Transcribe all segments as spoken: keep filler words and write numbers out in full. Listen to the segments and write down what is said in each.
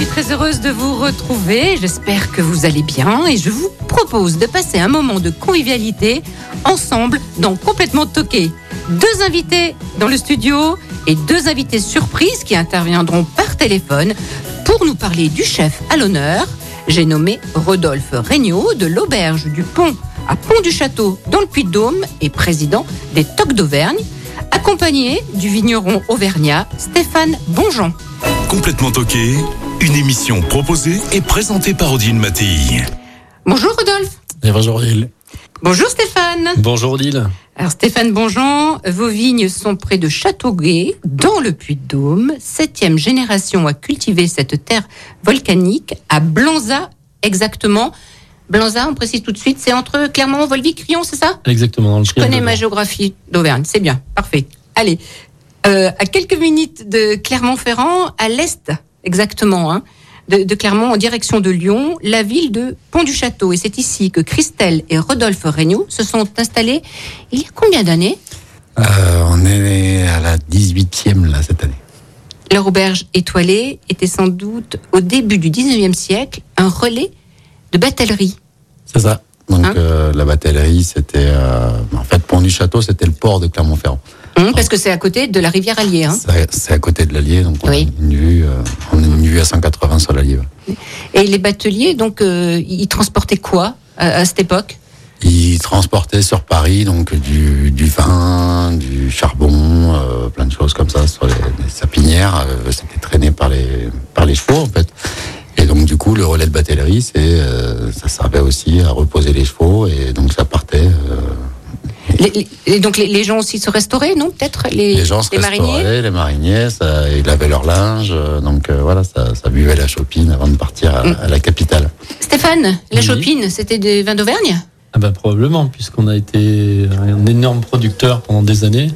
Je suis très heureuse de vous retrouver, j'espère que vous allez bien et je vous propose de passer un moment de convivialité ensemble dans Complètement Toqués. Deux invités dans le studio et deux invités surprises qui interviendront par téléphone pour nous parler du chef à l'honneur. J'ai nommé Rodolphe Regnauld de l'auberge du Pont à Pont-du-Château dans le Puy-de-Dôme et président des Toques d'Auvergne, accompagné du vigneron auvergnat Stéphane Bonjean. Complètement Toqués, une émission proposée et présentée par Odile Mattei. Bonjour Rodolphe. Et bonjour Odile. Bonjour Stéphane. Bonjour Odile. Alors Stéphane Bonjean, vos vignes sont près de Châteauguay, dans le Puy-de-Dôme. Septième génération à cultiver cette terre volcanique à Blanzat exactement. Blanzat, on précise tout de suite, c'est entre Clermont, Volvic, Rion, c'est ça ? Exactement. Dans le Je connais ma géographie d'Auvergne, c'est bien, parfait. Allez. Euh, à quelques minutes de Clermont-Ferrand, à l'est exactement, hein, de, de Clermont en direction de Lyon, la ville de Pont-du-Château. Et c'est ici que Christelle et Rodolphe Regnauld se sont installés il y a combien d'années ? euh, On est à la dix-huitième là, cette année. Leur auberge étoilée était sans doute, au début du dix-neuvième siècle, un relais de batellerie. C'est ça. Donc hein euh, la batellerie, c'était... Euh, en fait, Pont-du-Château, c'était le port de Clermont-Ferrand. Mmh, parce que c'est à côté de la rivière Allier. Hein. C'est à côté de l'Allier, donc on, oui. a une vue, euh, on a une vue à cent quatre-vingts sur l'Allier. Et les bateliers, donc, euh, ils transportaient quoi à, à cette époque ? Ils transportaient sur Paris donc, du, du vin, du charbon, euh, plein de choses comme ça, sur les, les sapinières. Euh, c'était traîné par les, par les chevaux, en fait. Et donc, du coup, le relais de batellerie, c'est, euh, ça servait aussi à reposer les chevaux, et donc ça partait... Euh, Les, les, donc les, les gens aussi se restauraient, non ? Peut-être les, les gens se les restauraient, mariniers les mariniers, ça, ils lavaient leur linge, euh, donc euh, voilà, ça, ça buvait la chopine avant de partir à, à la capitale. Stéphane, la oui. chopine, c'était des vins d'Auvergne ? Ah bah probablement, puisqu'on a été un énorme producteur pendant des années.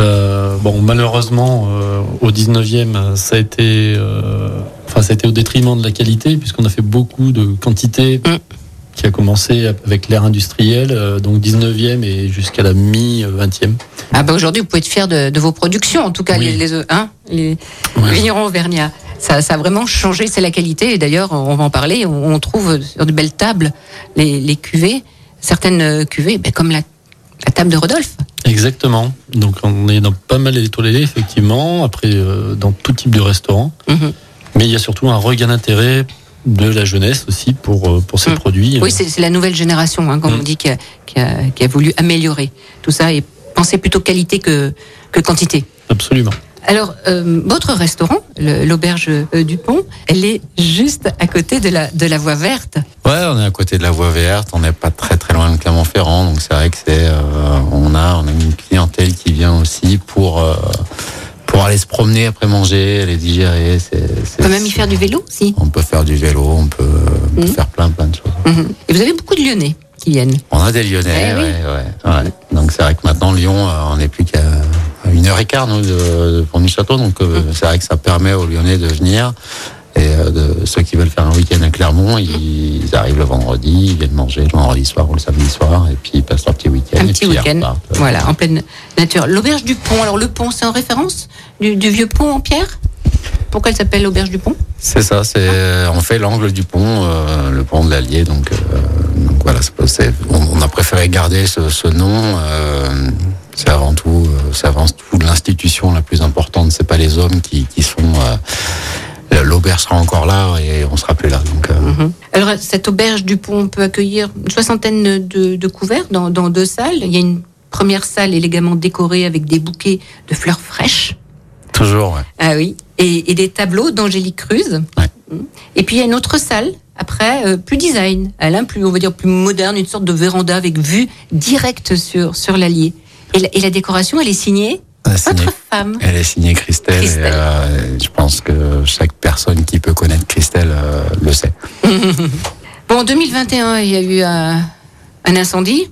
Euh, bon, malheureusement, euh, au dix-neuvième, ça a été, euh, enfin, ça a été au détriment de la qualité, puisqu'on a fait beaucoup de quantité. Mm. Qui a commencé avec l'ère industrielle, euh, donc dix-neuvième et jusqu'à la mi-vingtième. Ah bah aujourd'hui, vous pouvez être fiers de, de vos productions, en tout cas, oui. les, les, hein, les ouais. vignerons auvergnats. Ça, ça a vraiment changé, c'est la qualité. Et d'ailleurs, on va en parler, on, on trouve sur de belles tables les, les cuvées, certaines cuvées, bah, comme la, la table de Rodolphe. Exactement. Donc on est dans pas mal étoilés, effectivement, après euh, dans tout type de restaurant. Mm-hmm. Mais il y a surtout un regain d'intérêt de la jeunesse aussi pour, pour ces mmh. produits. Oui, c'est, c'est la nouvelle génération, hein, comme mmh. on dit, qui a, qui, a, qui a voulu améliorer tout ça et penser plutôt qualité que, que quantité. Absolument. Alors, euh, votre restaurant, le, l'auberge euh, du Pont, elle est juste à côté de la, de la voie verte. Ouais, on est à côté de la voie verte, on n'est pas très très loin de Clermont-Ferrand, donc c'est vrai que c'est, euh, on, a, on a une clientèle qui vient aussi pour... Euh, Pour aller se promener après manger, aller digérer. C'est, c'est, on peut même y faire du vélo, si. On peut faire du vélo, on peut, on peut mmh. faire plein, plein de choses. Mmh. Et vous avez beaucoup de Lyonnais qui viennent. On a des Lyonnais, oui. Ouais, ouais, ouais. Donc c'est vrai que maintenant, Lyon, on n'est plus qu'à une heure et quart, nous, de Pont-du-Château. Donc euh, c'est vrai que ça permet aux Lyonnais de venir. Et euh, de, ceux qui veulent faire un week-end à Clermont, ils, ils arrivent le vendredi, ils viennent manger le vendredi soir ou le samedi soir, et puis ils passent leur petit week-end. Un petit week-end, voilà, en pleine nature. L'auberge du Pont, alors le Pont, c'est en référence du, du vieux pont en pierre ? Pourquoi elle s'appelle l'auberge du Pont ? C'est ça, c'est, ah. on fait l'angle du pont, euh, le pont de l'Allier, donc, euh, donc voilà, c'est, c'est, on, on a préféré garder ce, ce nom... Euh, C'est avant tout, c'est avant tout l'institution la plus importante. C'est pas les hommes qui, qui sont. Euh, l'auberge sera encore là et on sera plus là. Donc, euh... mm-hmm. Alors cette auberge du Pont peut accueillir une soixantaine de, de couverts dans, dans deux salles. Il y a une première salle élégamment décorée avec des bouquets de fleurs fraîches. Toujours. Ouais. Ah oui. Et, et des tableaux d'Angélique Cruz. Ouais. Et puis il y a une autre salle. Après, euh, plus design, Alain, plus on va dire plus moderne, une sorte de véranda avec vue directe sur sur l'Allier. Et la, et la décoration, elle est signée votre femme. Elle est signée Christelle. Christelle. Et, euh, je pense que chaque personne qui peut connaître Christelle euh, le sait. Bon, en deux mille vingt et un, il y a eu euh, un incendie.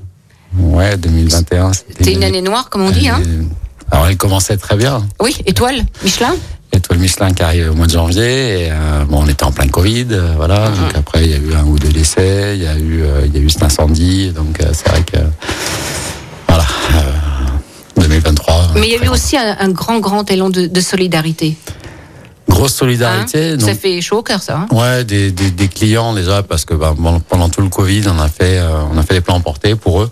Ouais, deux mille vingt et un. C'était, c'était une, une année noire, comme on dit. Hein. Alors, elle commençait très bien. Oui, étoile Michelin. Étoile Michelin qui arrive au mois de janvier. Et, euh, bon, on était en plein Covid, euh, voilà. Mm-hmm. Donc après, il y a eu un ou deux décès. Il y a eu, euh, il y a eu cet incendie. Donc euh, c'est vrai que, euh, voilà, euh, deux mille vingt-trois. Mais il y a eu aussi un, un grand, grand élan de, de solidarité. Grosse solidarité. Hein, donc, ça fait chaud au cœur, ça. Hein. Ouais, des, des, des clients déjà, parce que bah, pendant tout le Covid, on a fait, euh, on a fait des plats emportés pour eux.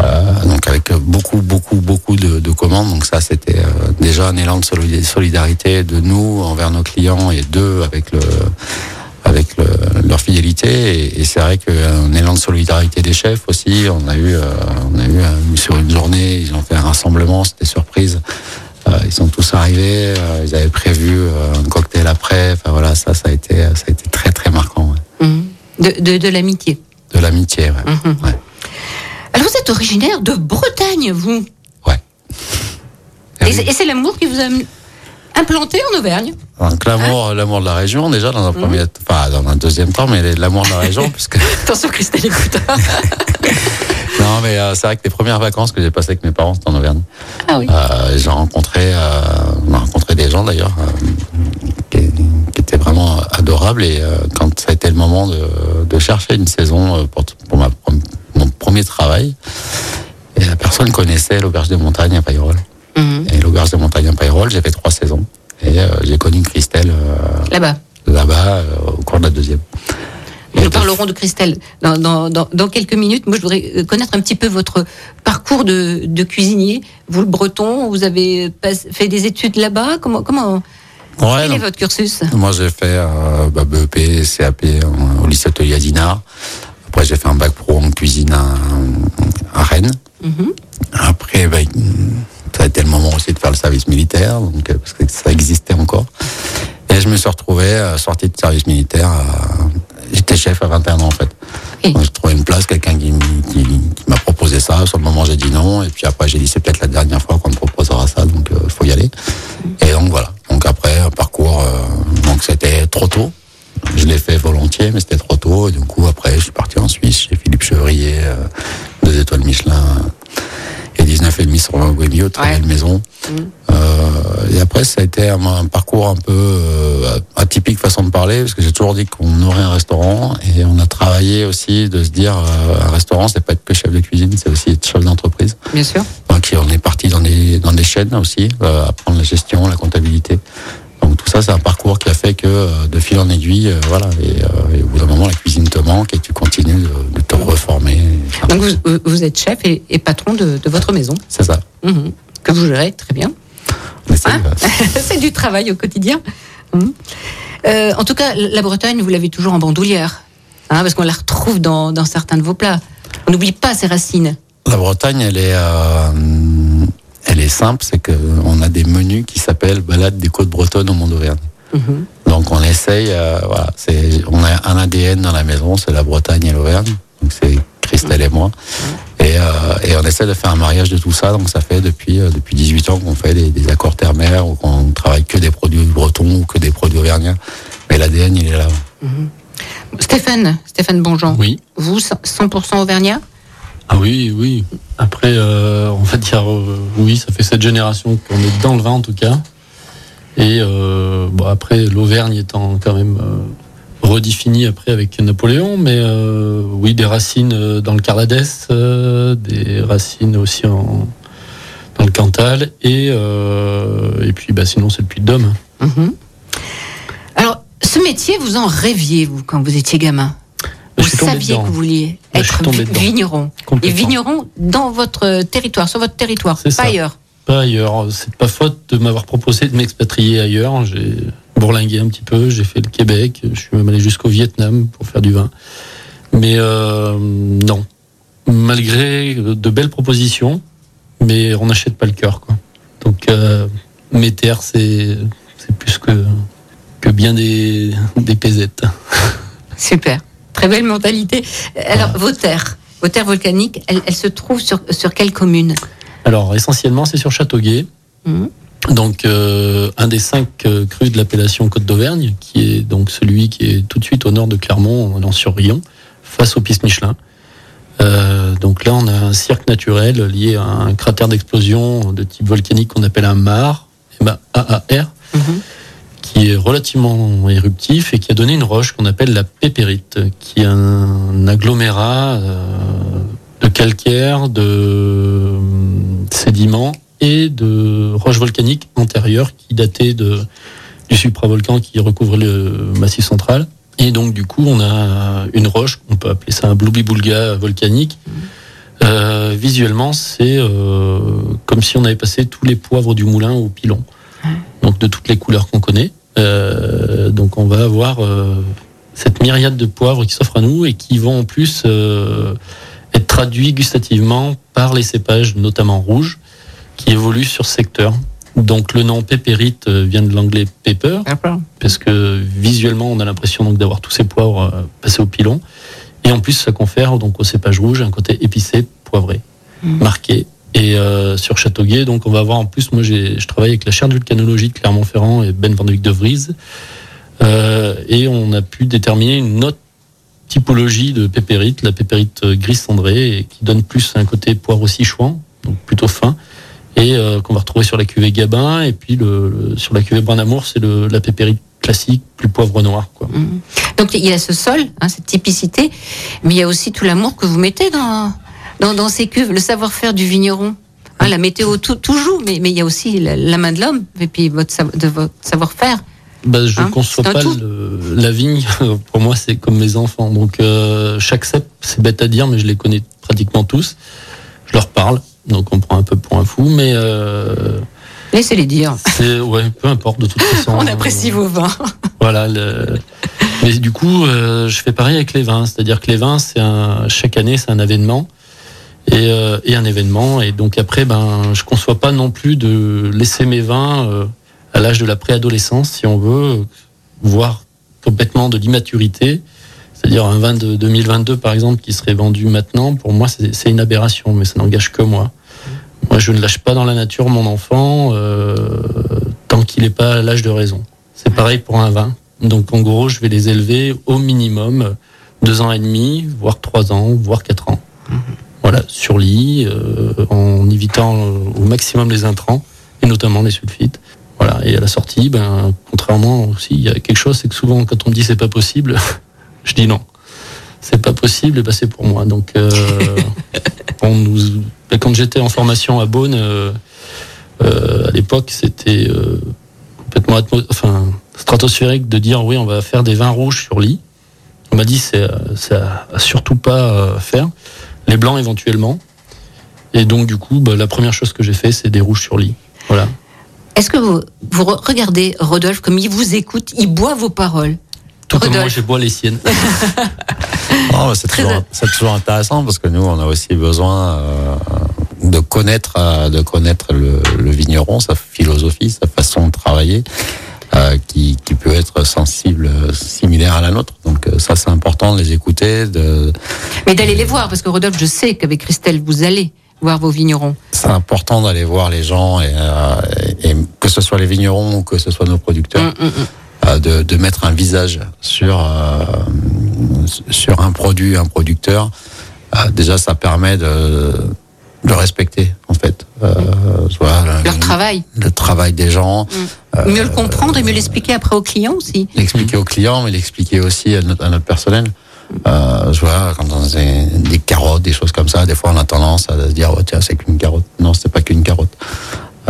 Euh, donc avec beaucoup, beaucoup, beaucoup de, de commandes. Donc ça, c'était euh, déjà un élan de solidarité de nous envers nos clients et d'eux avec le, avec le, leur fidélité. Et, et c'est vrai qu'un élan de solidarité des chefs aussi. On a eu, euh, on a eu euh, sur une journée, ils ont fait un rassemblement, c'était surprise. Euh, ils sont tous arrivés. Euh, ils avaient prévu euh, un cocktail après. Enfin voilà, ça, ça a été, ça a été très, très marquant. Ouais. Mmh. De, de, de l'amitié. De l'amitié, ouais. Mmh. Ouais. Alors vous êtes originaire de Bretagne, vous. Ouais. Et, et, oui. Et c'est l'amour qui vous a implanté en Auvergne. Donc l'amour, hein, l'amour de la région déjà dans un mmh. premier, enfin dans un deuxième temps, mais l'amour de la région puisque. Attention Christelle, écoute. Non mais euh, c'est vrai que les premières vacances que j'ai passées avec mes parents c'était en Auvergne. Ah oui. Euh, j'ai rencontré, euh, on a rencontré des gens d'ailleurs euh, qui, qui étaient vraiment adorables et euh, quand ça a été le moment de, de chercher une saison pour, pour ma mon premier travail, et la personne connaissait l'auberge des montagnes à Payrolles. Mmh. Et l'auberge des montagnes à Payrolles, j'ai fait trois saisons. Et euh, j'ai connu Christelle euh, là-bas, là-bas euh, au cours de la deuxième. Nous, nous parlerons de Christelle dans, dans, dans, dans quelques minutes. Moi, je voudrais connaître un petit peu votre parcours de, de cuisinier. Vous, le breton, vous avez pas, fait des études là-bas. Comment, comment ouais, quel donc, est votre cursus ? Moi, j'ai fait euh, bah, B E P, C A P euh, au lycée Hôtelier à Dinard. Après, j'ai fait un bac pro en cuisine à, à Rennes. Mmh. Après, ben, ça a été le moment aussi de faire le service militaire, donc, parce que ça existait encore. Et je me suis retrouvé, sorti de service militaire, à... j'étais chef à vingt et un ans en fait. Oui. Donc, j'ai trouvé une place, quelqu'un qui, qui, qui m'a proposé ça. Sur le moment, j'ai dit non. Et puis après, j'ai dit c'est peut-être la dernière fois qu'on me proposera ça, donc il euh, faut y aller. Mmh. Et donc voilà. Donc après, un parcours, euh, donc c'était trop tôt. Je l'ai fait volontiers, mais c'était trop tôt. Et du coup, après, je suis parti en Suisse chez Philippe Chevrier, euh, deux étoiles Michelin, euh, et dix-neuf et demi sur un Guémio, très belle maison. Mmh. Euh, et après, ça a été un, un parcours un peu euh, atypique façon de parler, parce que j'ai toujours dit qu'on aurait un restaurant, et on a travaillé aussi de se dire, euh, un restaurant, c'est pas être que chef de cuisine, c'est aussi être chef d'entreprise. Bien sûr. Donc, on est parti dans des, dans des chaînes aussi, euh, apprendre la gestion, la comptabilité. Donc tout ça, c'est un parcours qui a fait que de fil en aiguille, euh, voilà. Et, euh, et au bout d'un moment, la cuisine te manque et tu continues de, de te reformer. Donc vous, vous êtes chef et, et patron de, de votre maison. C'est ça. Mmh. Que vous gérez très bien. C'est, hein, c'est du travail au quotidien. Mmh. Euh, en tout cas, la Bretagne, vous l'avez toujours en bandoulière, hein, parce qu'on la retrouve dans, dans certains de vos plats. On n'oublie pas ses racines. La Bretagne, elle est... Euh, Elle est simple, c'est qu'on a des menus qui s'appellent balade des côtes bretonnes au Mont d'Auvergne. Mm-hmm. Donc on essaye, euh, voilà, c'est, on a un A D N dans la maison, c'est la Bretagne et l'Auvergne. Donc c'est Christelle et moi. Et, euh, et on essaie de faire un mariage de tout ça. Donc ça fait depuis, euh, depuis dix-huit ans qu'on fait des, des accords terre-mer, ou qu'on travaille que des produits bretons ou que des produits auvergnats. Mais l'A D N, il est là. Mm-hmm. Stéphane, Stéphane Bonjean, oui. Vous, cent pour cent auvergnat ? Ah oui, oui. Après, euh, on va dire, euh, oui, ça fait cette génération qu'on est dans le vin en tout cas. Et euh, bon, après, l'Auvergne étant quand même euh, redéfinie après avec Napoléon, mais euh, oui, des racines dans le Carladès, euh, des racines aussi en, dans le Cantal, et, euh, et puis bah, sinon c'est le Puy-de-Dôme. Mmh. Alors, ce métier, vous en rêviez, vous, quand vous étiez gamin ? Vous saviez dedans. Que vous vouliez être vigneron. Et vigneron dans votre territoire, sur votre territoire, c'est pas ça. Ailleurs. Pas ailleurs. C'est pas faute de m'avoir proposé de m'expatrier ailleurs. J'ai bourlingué un petit peu, j'ai fait le Québec, je suis même allé jusqu'au Vietnam pour faire du vin. Mais euh, non. Malgré de belles propositions, mais on n'achète pas le cœur, quoi. Donc, euh, mes terres, c'est, c'est plus que, que bien des, des pézettes. Super. Très belle mentalité. Alors, voilà. vos terres, vos terres volcaniques, elles, elles se trouvent sur, sur quelle commune ? Alors, essentiellement, c'est sur Châteauguay. Mmh. Donc, euh, un des cinq euh, crus de l'appellation Côte d'Auvergne, qui est donc celui qui est tout de suite au nord de Clermont, en allant sur Rion, face aux pistes Michelin. Euh, donc là, on a un cirque naturel lié à un cratère d'explosion de type volcanique qu'on appelle un maar, M A A R, mm-hmm. qui est relativement éruptif et qui a donné une roche qu'on appelle la pépérite, qui est un agglomérat euh, de calcaire, de euh, sédiments et de roches volcaniques antérieures qui dataient de, du supravolcan qui recouvre le massif central. Et donc, du coup, on a une roche, on peut appeler ça un bloubi-boulga volcanique. Euh, visuellement, c'est euh, comme si on avait passé tous les poivres du moulin au pilon, donc de toutes les couleurs qu'on connaît. Euh, donc, on va avoir euh, cette myriade de poivres qui s'offrent à nous et qui vont en plus euh, être traduits gustativement par les cépages, notamment rouges, qui évoluent sur ce secteur. Donc le nom pépérite vient de l'anglais pepper, parce que visuellement on a l'impression donc d'avoir tous ces poivres passés au pilon, et en plus ça confère donc au cépage rouge un côté épicé, poivré, mmh. marqué. Et euh, sur Châteauguay, donc on va avoir en plus, moi j'ai, je travaille avec la chaire de vulcanologie de Clermont-Ferrand et Ben Van de Vic de Vries, euh, et on a pu déterminer une autre typologie de pépérite, la pépérite grise cendrée, qui donne plus un côté poivre sichuan, donc plutôt fin. Et euh, qu'on va retrouver sur la cuvée Gabin, et puis le, le, sur la cuvée Brun d'Amour, c'est le, la pépérite classique, plus poivre noir, quoi. Mmh. Donc il y a ce sol, hein, cette typicité, mais il y a aussi tout l'amour que vous mettez dans dans, dans ces cuves, le savoir-faire du vigneron. Hein, la météo tout, tout joue, mais mais il y a aussi la, la main de l'homme et puis votre de votre savoir-faire. Bah, je ne hein, conçois pas le, la vigne. Pour moi, c'est comme mes enfants. Donc euh, chaque cep, c'est bête à dire, mais je les connais pratiquement tous. Je leur parle. Donc on prend un peu pour un fou, mais euh, laissez-les dire. C'est, ouais, peu importe de toute façon. On apprécie euh, vos vins. Voilà. Le, mais du coup, euh, je fais pareil avec les vins, c'est-à-dire que les vins, c'est un, chaque année, c'est un événement et, euh, et un événement. Et donc après, ben, je conçois pas non plus de laisser mes vins euh, à l'âge de la préadolescence, si on veut, voire complètement de l'immaturité. C'est-à-dire un vin de deux mille vingt-deux, par exemple, qui serait vendu maintenant, pour moi, c'est, c'est une aberration, mais ça n'engage que moi. Moi, je ne lâche pas dans la nature mon enfant euh, tant qu'il n'est pas à l'âge de raison. C'est pareil pour un vin. Donc, en gros, je vais les élever au minimum deux ans et demi, voire trois ans, voire quatre ans. Mm-hmm. Voilà, sur lit, euh, en évitant au maximum les intrants, et notamment les sulfites. Voilà, et à la sortie, ben, contrairement aussi, il y a quelque chose, c'est que souvent, quand on me dit « c'est pas possible », je dis non, c'est pas possible, et ben c'est pour moi. Donc, euh, on nous, quand j'étais en formation à Beaune, euh, euh, à l'époque, c'était euh, complètement atmos- enfin, stratosphérique de dire oui, on va faire des vins rouges sur lit. On m'a dit c'est, c'est à, à surtout pas à faire, les blancs éventuellement. Et donc, du coup, bah, la première chose que j'ai fait, c'est des rouges sur lit. Voilà. Est-ce que vous, vous regardez Rodolphe comme il vous écoute, il boit vos paroles? Tout comme moi, je bois les siennes. non, c'est, toujours, c'est toujours intéressant parce que nous, on a aussi besoin euh, de connaître, euh, de connaître le, le vigneron, sa philosophie, sa façon de travailler, euh, qui, qui peut être sensible, euh, similaire à la nôtre. Donc euh, ça, c'est important de les écouter. De, Mais d'aller de... les voir, parce que Rodolphe, je sais qu'avec Christelle, vous allez voir vos vignerons. C'est important d'aller voir les gens, et, euh, et, et que ce soit les vignerons ou que ce soit nos producteurs. Mmh, mmh. De, de mettre un visage sur euh, sur un produit, un producteur, euh, déjà ça permet de de respecter en fait euh, voilà, leur le, travail, le travail des gens, mmh. euh, mieux le comprendre et mieux l'expliquer après aux clients aussi. L'expliquer mmh. aux clients, mais l'expliquer aussi à notre, à notre personnel. Euh, je vois quand on faisait des carottes, des choses comme ça, des fois on a tendance à se dire oh, tiens c'est qu'une carotte, non c'est pas qu'une carotte.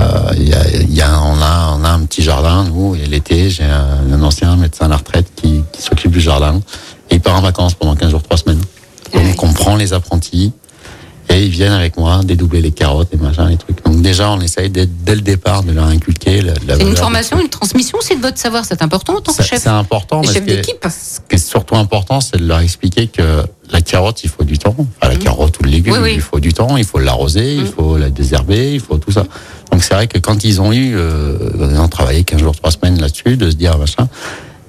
Euh, y a, y a, on, a, on a un petit jardin, nous, et l'été, j'ai un, un ancien médecin à la retraite qui, qui s'occupe du jardin, et il part en vacances pendant quinze jours, trois semaines. Donc oui. On prend les apprentis, et ils viennent avec moi dédoubler les carottes, et machin, les trucs. Donc déjà, on essaye dès, dès le départ de leur inculquer la, la c'est valeur. Une formation, une transmission, c'est de votre savoir, c'est important en tant que c'est, chef. C'est important, mais ce qui est surtout important, c'est de leur expliquer que la carotte, il faut du temps. Enfin, la mmh. carotte ou le légume, oui, oui. il faut du temps, il faut l'arroser, mmh. il faut la désherber, il faut tout ça. Donc c'est vrai que quand ils ont eu, euh, ils ont travaillé quinze jours, trois semaines là-dessus, de se dire machin,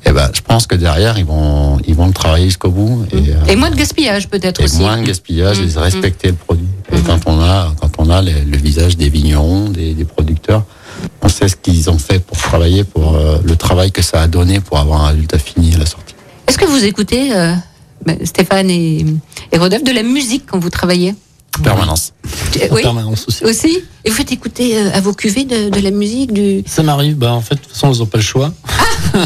et ben je pense que derrière ils vont, ils vont le travailler jusqu'au bout. Et, mmh. euh, et moins de gaspillage peut-être et aussi. Et moins de gaspillage, mmh. et respecter mmh. le produit. Et mmh. quand on a, quand on a les, le visage des vignerons, des, des producteurs, on sait ce qu'ils ont fait pour travailler, pour euh, le travail que ça a donné pour avoir un résultat fini à la sortie. Est-ce que vous écoutez euh, Stéphane et, et Rodolphe, de la musique quand vous travaillez? En permanence. Oui. En permanence aussi. aussi Et vous faites écouter euh, à vos cuvées de, de la musique du... Ça m'arrive, bah en fait, de toute façon, ils n'ont pas le choix. Ah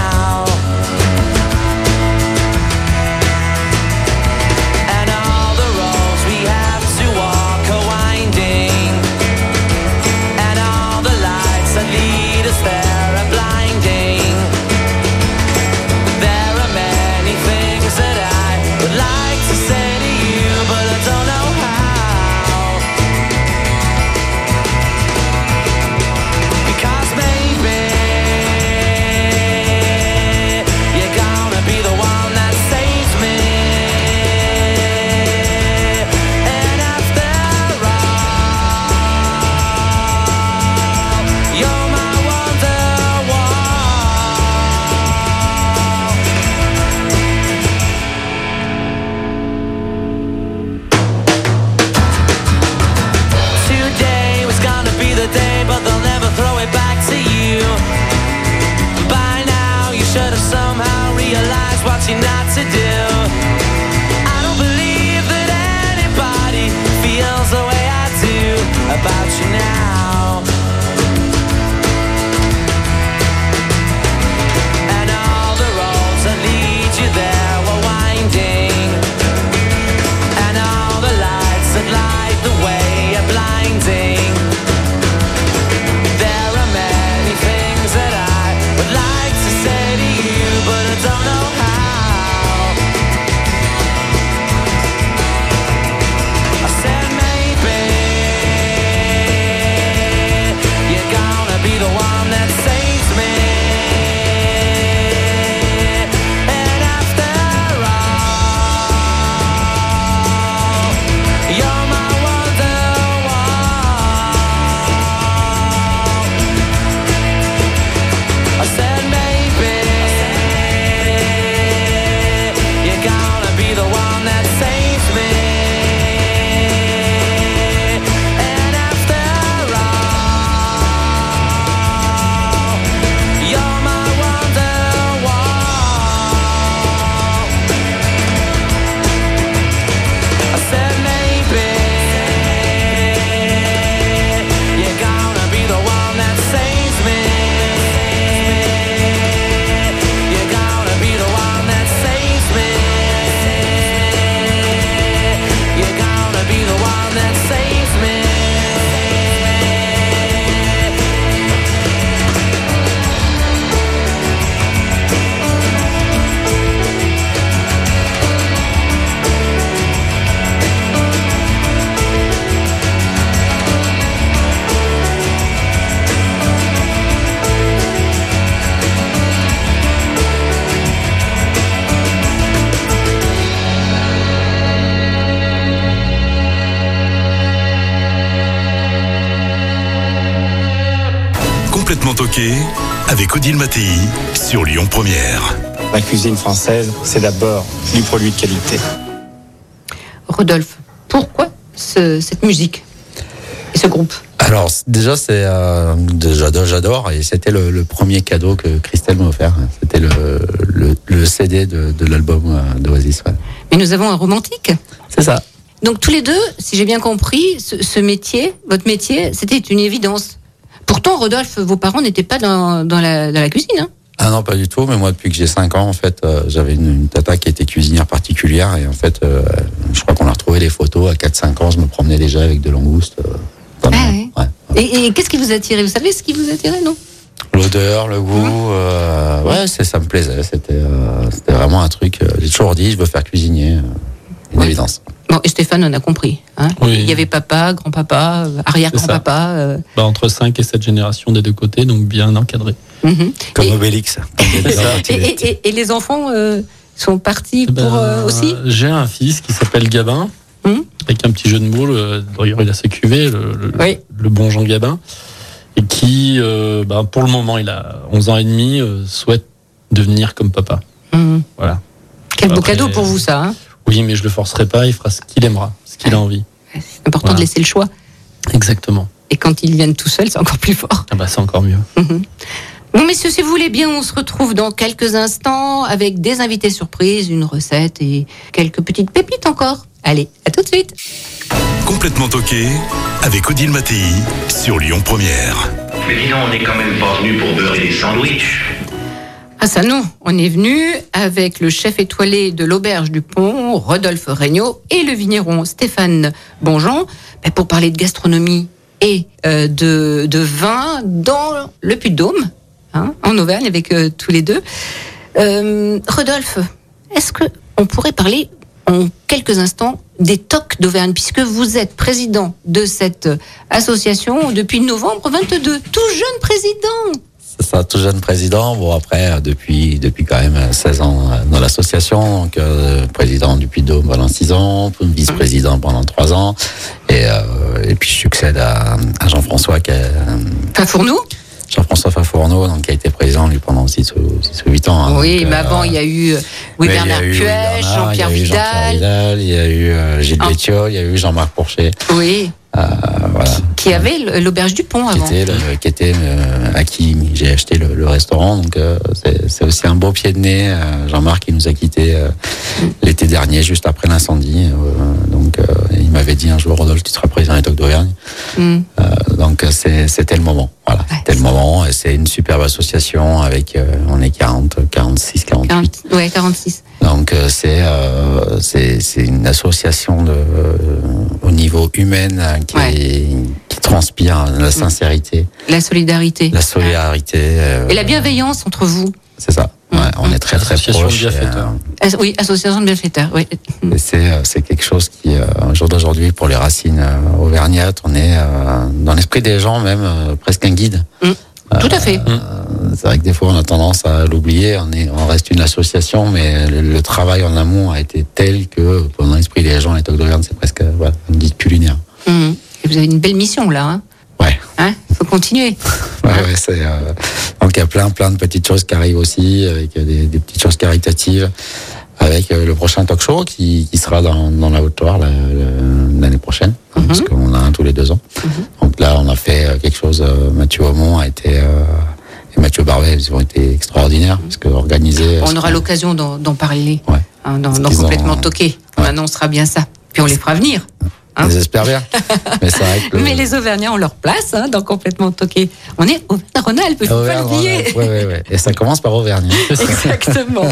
And all the roads we have to walk are winding, and all the lights that lead us there are blinding. There are many things that I would like to say, but I don't know how. Complètement Toqués avec Odile Mattei sur Lyon Première. La cuisine française, c'est d'abord du produit de qualité. Rodolphe, pourquoi ce, cette musique et ce groupe ? Alors déjà, c'est euh, déjà j'adore, et c'était le, le premier cadeau que Christelle m'a offert. C'était le, le, le C D de, de l'album euh, d'Oasis. Ouais. Mais nous avons un romantique. C'est ça. Donc tous les deux, si j'ai bien compris, ce, ce métier, votre métier, c'était une évidence. Pourtant, Rodolphe, vos parents n'étaient pas dans, dans, la, dans la cuisine, hein ? Ah non, pas du tout, mais moi depuis que j'ai cinq ans, en fait, euh, j'avais une, une tata qui était cuisinière particulière, et en fait, euh, je crois qu'on a retrouvé les photos, à quatre cinq ans, je me promenais déjà avec de langoustes. Euh, ah ouais. Ouais, ouais. Et, et qu'est-ce qui vous attirait ? Vous savez ce qui vous attirait, non ? L'odeur, le goût, euh, ouais, c'est, ça me plaisait, c'était, euh, c'était vraiment un truc, euh, j'ai toujours dit, je veux faire cuisiner, euh, une ouais. évidence. Bon, et Stéphane en a compris, hein ? Oui. Il y avait papa, grand-papa, arrière-grand-papa. Euh... Bah, entre cinq et sept générations des deux côtés, donc bien encadré. Mm-hmm. Comme et... Obélix. et, et, et, et les enfants euh, sont partis ben, pour euh, aussi ? J'ai un fils qui s'appelle Gabin, mm-hmm. avec un petit jeu de mots, le, d'ailleurs il a sa cuvée, le, le, oui. le bon Jean Gabin, et qui, euh, ben, pour le moment, il a onze ans et demi, euh, souhaite devenir comme papa. Mm-hmm. Voilà. Quel beau Après, cadeau pour vous, ça, hein ? Oui, mais je ne le forcerai pas, il fera ce qu'il aimera, ce qu'il a envie. C'est important voilà. de laisser le choix. Exactement. Et quand ils viennent tout seuls, c'est encore plus fort. Ah bah, c'est encore mieux. Mm-hmm. Bon, messieurs, si vous voulez bien, on se retrouve dans quelques instants avec des invités surprises, une recette et quelques petites pépites encore. Allez, à tout de suite. Complètement Toqués avec Odile Mattei sur Lyon Première. Mais dis donc, on n'est quand même pas venu pour beurrer des sandwichs. Ah ça non, on est venu avec le chef étoilé de l'auberge du Pont, Rodolphe Regnauld, et le vigneron Stéphane Bonjean, pour parler de gastronomie et de, de vin dans le Puy-de-Dôme, hein, en Auvergne, avec euh, tous les deux. Euh, Rodolphe, est-ce qu'on pourrait parler en quelques instants des Toques d'Auvergne, puisque vous êtes président de cette association depuis novembre vingt-deux, tout jeune président. C'est ça, tout jeune président. Bon, après, depuis, depuis quand même seize ans dans l'association. Donc, euh, président du Puy-de-Dôme pendant six ans, vice-président pendant trois ans. Et, euh, et puis, je succède à, à Jean-François qui est, Fafournoux. Jean-François Fafournoux, donc, qui a été président lui pendant six ou huit ans. Hein, oui, donc, mais avant, euh, il y a eu Louis-Bernard Puech, Jean-Pierre Vidal, il y a eu euh, Gilles Bétiot, il y a eu Jean-Marc Porchet. Oui. Euh, voilà. Qui avait l'auberge du Pont avant. Qui était, le, qui était le, à qui j'ai acheté le, le restaurant. Donc euh, c'est, c'est aussi un beau pied de nez. Euh, Jean-Marc, il nous a quittés euh, l'été dernier, juste après l'incendie. Euh, donc euh, il m'avait dit un jour, Rodolphe, tu seras président des Toques d'Auvergne. Mm. Euh, donc c'est, c'était le moment. Voilà, ouais, c'était le moment. Et c'est une superbe association avec, euh, on est quarante, quarante-six, quarante-huit. quarante, ouais, quarante-six. Donc euh, c'est, euh, c'est, c'est une association de, euh, au niveau humain qui, ouais. est, qui transpire la sincérité. La solidarité. La solidarité. Euh, Et la bienveillance entre vous. C'est ça. Ouais, on est très très proches. Euh, oui, association de bienfaiteurs. Oui. Et c'est c'est quelque chose qui, euh, au jour d'aujourd'hui, pour les racines euh, auvergnates, on est euh, dans l'esprit des gens même euh, presque un guide. Mmh. Euh, Tout à fait. Euh, c'est vrai que des fois on a tendance à l'oublier. On est, on reste une association, mais le, le travail en amont a été tel que pendant l'esprit des gens, les Toques d'Auvergne, c'est presque voilà, un guide culinaire. Mmh. Et vous avez une belle mission là. Hein. Ouais. Hein, faut continuer. Ouais, ouais, c'est, euh, donc il y a plein, plein de petites choses qui arrivent aussi, avec des, des petites choses caritatives, avec euh, le prochain talk show qui, qui sera dans, dans la Haute-Loire la, la, l'année prochaine, mm-hmm. parce qu'on a un tous les deux ans. Mm-hmm. Donc là, on a fait quelque chose. Euh, Mathieu Aumont a été euh, et Mathieu Barbet, ils ont été extraordinaires, mm-hmm. parce que organiser. On aura qu'on... l'occasion d'en, d'en parler. Ouais. Hein, dans, dans Complètement ont... Toqués. Ouais. On annoncera bien ça. Puis on les fera venir. Hein, j'espère bien. Mais, c'est vrai que le... Mais les Auvergnats ont leur place, hein, dans Complètement Toqués. On est Auvergne-Rhône-Alpes, je ne peux pas l'oublier. Oui, oui, oui. Et ça commence par Auvergne. Exactement.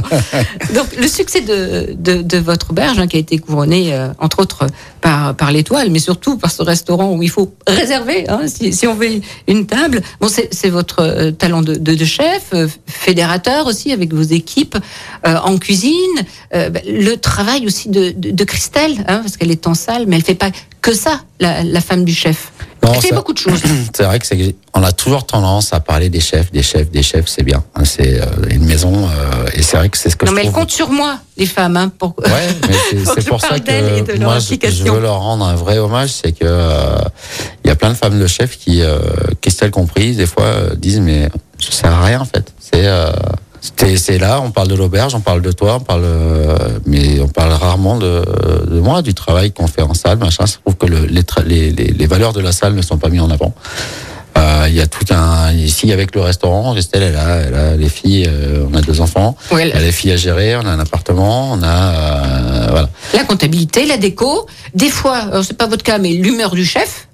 Donc, le succès de, de, de votre auberge, hein, qui a été couronné, euh, entre autres, par, par l'Étoile, mais surtout par ce restaurant où il faut réserver, hein, si, si on veut une table. Bon, c'est, c'est votre euh, talent de, de, de chef, euh, fédérateur aussi, avec vos équipes euh, en cuisine. Euh, bah, le travail aussi de, de, de Christelle, hein, parce qu'elle est en salle, mais elle ne fait pas que ça, la, la femme du chef. Non, il fait ça... beaucoup de choses. C'est vrai que c'est... on a toujours tendance à parler des chefs, des chefs, des chefs. C'est bien. C'est une maison, euh... et c'est vrai que c'est ce que. Non, je mais trouve... elles comptent sur moi, les femmes, hein, pour. Ouais, mais c'est, c'est pour ça que moi, je, je veux leur rendre un vrai hommage, c'est que il euh, y a plein de femmes de chefs qui, euh, Christelle comprise, des fois euh, disent mais ça sert à rien en fait. C'est euh... C'est, c'est là, on parle de l'auberge, on parle de toi, on parle, euh, mais on parle rarement de, de moi, du travail qu'on fait en salle, machin. Je trouve que le, les, tra- les, les, les valeurs de la salle ne sont pas mises en avant. Il euh, y a tout un ici avec le restaurant. Christelle, elle a, elle a les filles. Euh, on a deux enfants. Oui, elle... elle a les filles à gérer. On a un appartement. On a euh, voilà. La comptabilité, la déco. Des fois, alors c'est pas votre cas, mais l'humeur du chef.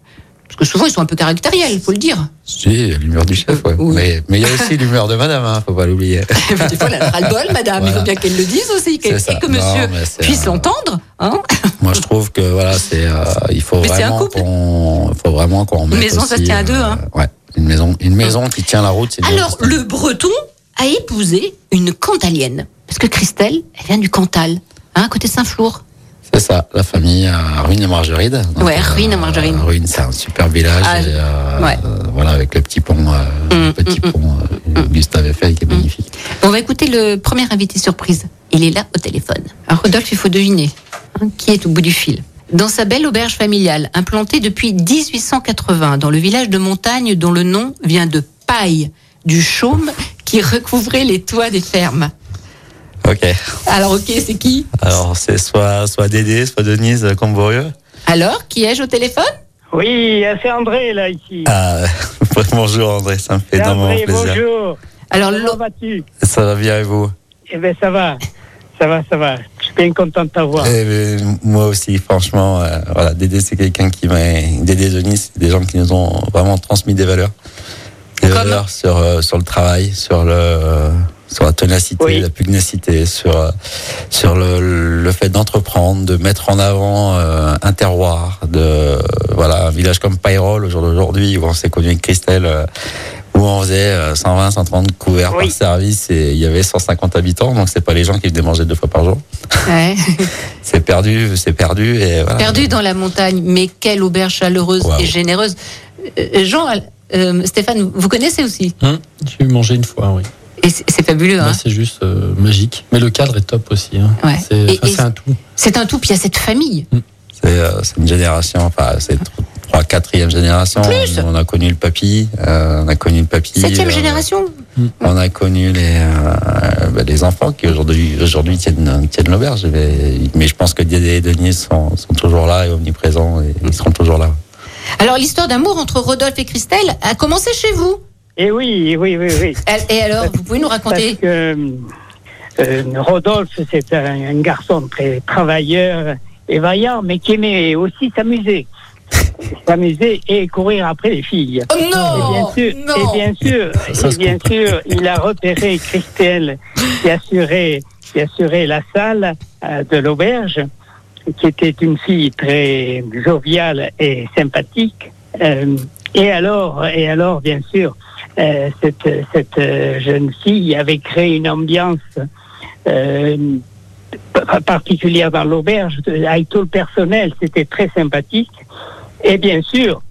Parce que souvent, ils sont un peu caractériels, faut le dire. Si, l'humeur du chef, ouais. Oui. Mais, mais il y a aussi l'humeur de madame, hein, faut pas l'oublier. Des fois, elle a le bol, madame. Voilà. Il faut bien qu'elle le dise aussi, qu'elle sait que non, monsieur puisse euh... l'entendre. Hein, moi, je trouve que, voilà, c'est, euh, il faut mais vraiment qu'on, faut vraiment qu'on mette une maison, aussi, ça se tient à deux, hein. Euh, ouais. Une maison, une maison qui tient la route, c'est alors, bien. Le Breton a épousé une cantalienne. Parce que Christelle, elle vient du Cantal, hein, côté Saint-Flour. C'est ça, la famille euh, Ruine-et-Margeride. Ouais, Ruine-et-Margeride. Euh, Ruine, c'est un super village. Ah, et, euh, ouais. euh, voilà, avec le petit pont, euh, mmh, petit mmh, pont euh, mmh. Gustave Eiffel qui est mmh. magnifique. On va écouter le premier invité surprise. Il est là au téléphone. Alors, Rodolphe, il faut deviner hein, qui est au bout du fil. Dans sa belle auberge familiale, implantée depuis dix-huit cent quatre-vingts, dans le village de montagne dont le nom vient de paille, du chaume qui recouvrait les toits des fermes. Ok. Alors, ok, c'est qui ? Alors, c'est soit, soit Dédé, soit Denise Combourier. Alors, qui ai-je au téléphone ? Oui, c'est André, là, ici. Ah, bonjour, André, ça me fait énormément André, plaisir. Bonjour. Alors, comment vas-tu ? Ça va bien, et vous ? Eh bien, ça va. Ça va, ça va. Je suis bien content de t'avoir. Eh bien, moi aussi, franchement, euh, voilà, Dédé, c'est quelqu'un qui m'a. Dédé, Denise, c'est des gens qui nous ont vraiment transmis des valeurs. Des Comme. valeurs sur, euh, sur le travail, sur le. Euh, sur la ténacité, oui. la pugnacité, sur sur le, le fait d'entreprendre, de mettre en avant euh, un terroir, de euh, voilà un village comme Payrolles aujourd'hui où on s'est connu avec Christelle, euh, où on faisait euh, cent vingt, cent trente couverts oui. par service et il y avait cent cinquante habitants, donc c'est pas les gens qui venaient manger deux fois par jour. Ouais. c'est perdu, c'est perdu et voilà. Perdu dans la montagne, mais quelle auberge chaleureuse wow. et généreuse. Euh, Jean, euh, Stéphane, vous connaissez aussi hum, J'ai mangé une fois, oui. Et c'est fabuleux, bah, hein. C'est juste euh, magique. Mais le cadre est top aussi. Hein. Ouais. C'est, et, et c'est un tout. C'est un tout. Puis il y a cette famille. C'est, euh, c'est une génération. Enfin, c'est trois, quatrième génération. Plus. On a connu le papy. Euh, on a connu le papy. Septième euh, génération. Euh, on a connu les euh, bah, les enfants qui aujourd'hui aujourd'hui tiennent tiennent l'auberge. Mais, mais je pense que Dédé et Denise sont, sont toujours là et omniprésents et ils seront toujours là. Alors l'histoire d'amour entre Rodolphe et Christelle a commencé chez vous. Et oui, oui, oui, oui. Et alors, vous pouvez nous raconter ? Parce que euh, Rodolphe, c'est un, un garçon très travailleur et vaillant, mais qui aimait aussi s'amuser. S'amuser et courir après les filles. Oh non ! Et bien sûr, non et bien sûr, et bien sûr il a repéré Christelle qui assurait, qui assurait la salle euh, de l'auberge, qui était une fille très joviale et sympathique. Euh, et alors, et alors, bien sûr, Euh, cette, cette euh, jeune fille avait créé une ambiance euh, p- particulière dans l'auberge, avec tout le personnel, c'était très sympathique. Et bien sûr,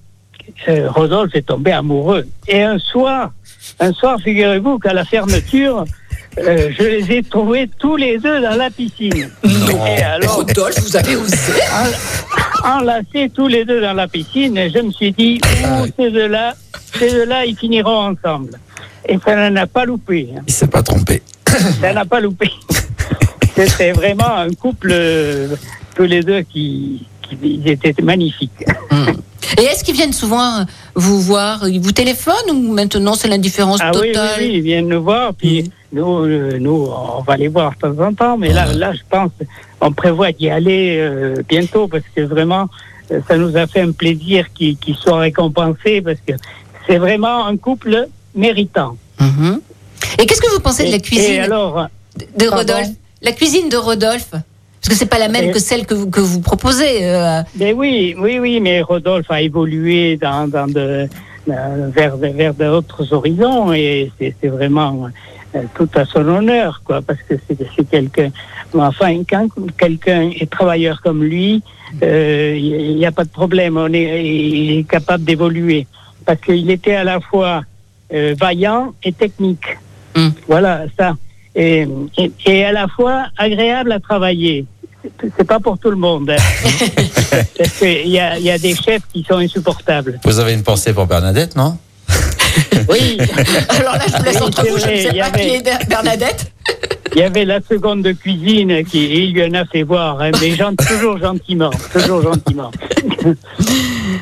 euh, Rodolphe est tombé amoureux. Et un soir, un soir, figurez-vous qu'à la fermeture, euh, je les ai trouvés tous les deux dans la piscine. Non. Et alors, Rodolphe, vous avez osé en, enlacés tous les deux dans la piscine, et je me suis dit, oh, ces deux-là, ces deux-là, ils finiront ensemble. Et ça n'en a pas loupé. Hein. Il ne s'est pas trompé. Ça n'a pas loupé. C'était vraiment un couple, euh, tous les deux, qui, qui ils étaient magnifiques. Mmh. Et est-ce qu'ils viennent souvent vous voir ? Ils vous téléphonent ou maintenant c'est l'indifférence ah, totale ? Ah oui, oui, oui, ils viennent nous voir, puis mmh. nous, euh, nous, on va les voir de temps en temps. Mais mmh. là, là, je pense, on prévoit d'y aller euh, bientôt, parce que vraiment, euh, ça nous a fait un plaisir qu'ils qu'ils soient récompensés, parce que c'est vraiment un couple méritant. Mmh. Et qu'est-ce que vous pensez et, de la cuisine alors, de Rodolphe ? La cuisine de Rodolphe ? Parce que c'est pas la même et, que celle que vous, que vous proposez. Euh. Mais oui, oui, oui, mais Rodolphe a évolué dans, dans de, euh, vers, vers d'autres horizons, et c'est, c'est vraiment euh, tout à son honneur, quoi, parce que c'est, c'est quelqu'un, enfin, quand quelqu'un est travailleur comme lui, il euh, n'y a pas de problème, on est, il est capable d'évoluer, parce qu'il était à la fois euh, vaillant et technique, mmh. voilà, ça, et, et, et à la fois agréable à travailler. C'est pas pour tout le monde. Parce qu'il y a, y a des chefs qui sont insupportables. Vous avez une pensée pour Bernadette, non? Oui. Alors là, je vous laisse entre vous, je ne sais pas qui est Bernadette. Il y avait la seconde de cuisine qui il lui en a fait voir, hein, mais genre, toujours gentiment, toujours gentiment.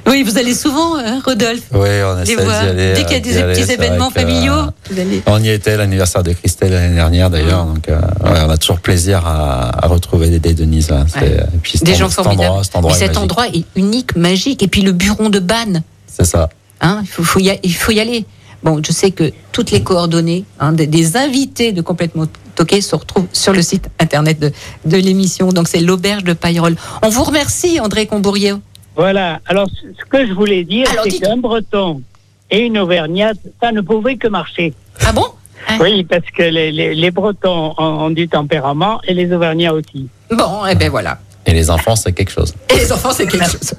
Oui, vous allez souvent, hein, Rodolphe. Oui, on essaie d'y aller. Dès qu'il y a des aller, petits événements familiaux, euh, allez... on y était l'anniversaire de Christelle l'année dernière d'ailleurs, donc euh, ouais, on a toujours plaisir à, à retrouver des, des Denise là. C'est, ouais. Et puis, des gens formidables. Cet endroit, cet endroit est unique, magique, et puis le Buron de Bannes. C'est ça. Hein, il faut, faut y, il faut y aller. Bon, je sais que toutes les coordonnées hein, des, des invités de Complètement Toqués se retrouvent sur le site internet de, de l'émission. Donc, c'est l'auberge de Paillerolles. On vous remercie, André Combourier. Voilà. Alors, ce que je voulais dire, Alors, c'est dites... qu'un Breton et une Auvergnate, ça ne pouvait que marcher. Ah bon? Hein? Oui, parce que les, les, les Bretons ont, ont du tempérament et les Auvergnats aussi. Bon, et eh bien voilà. Et les enfants, c'est quelque chose. Et les enfants, c'est quelque chose.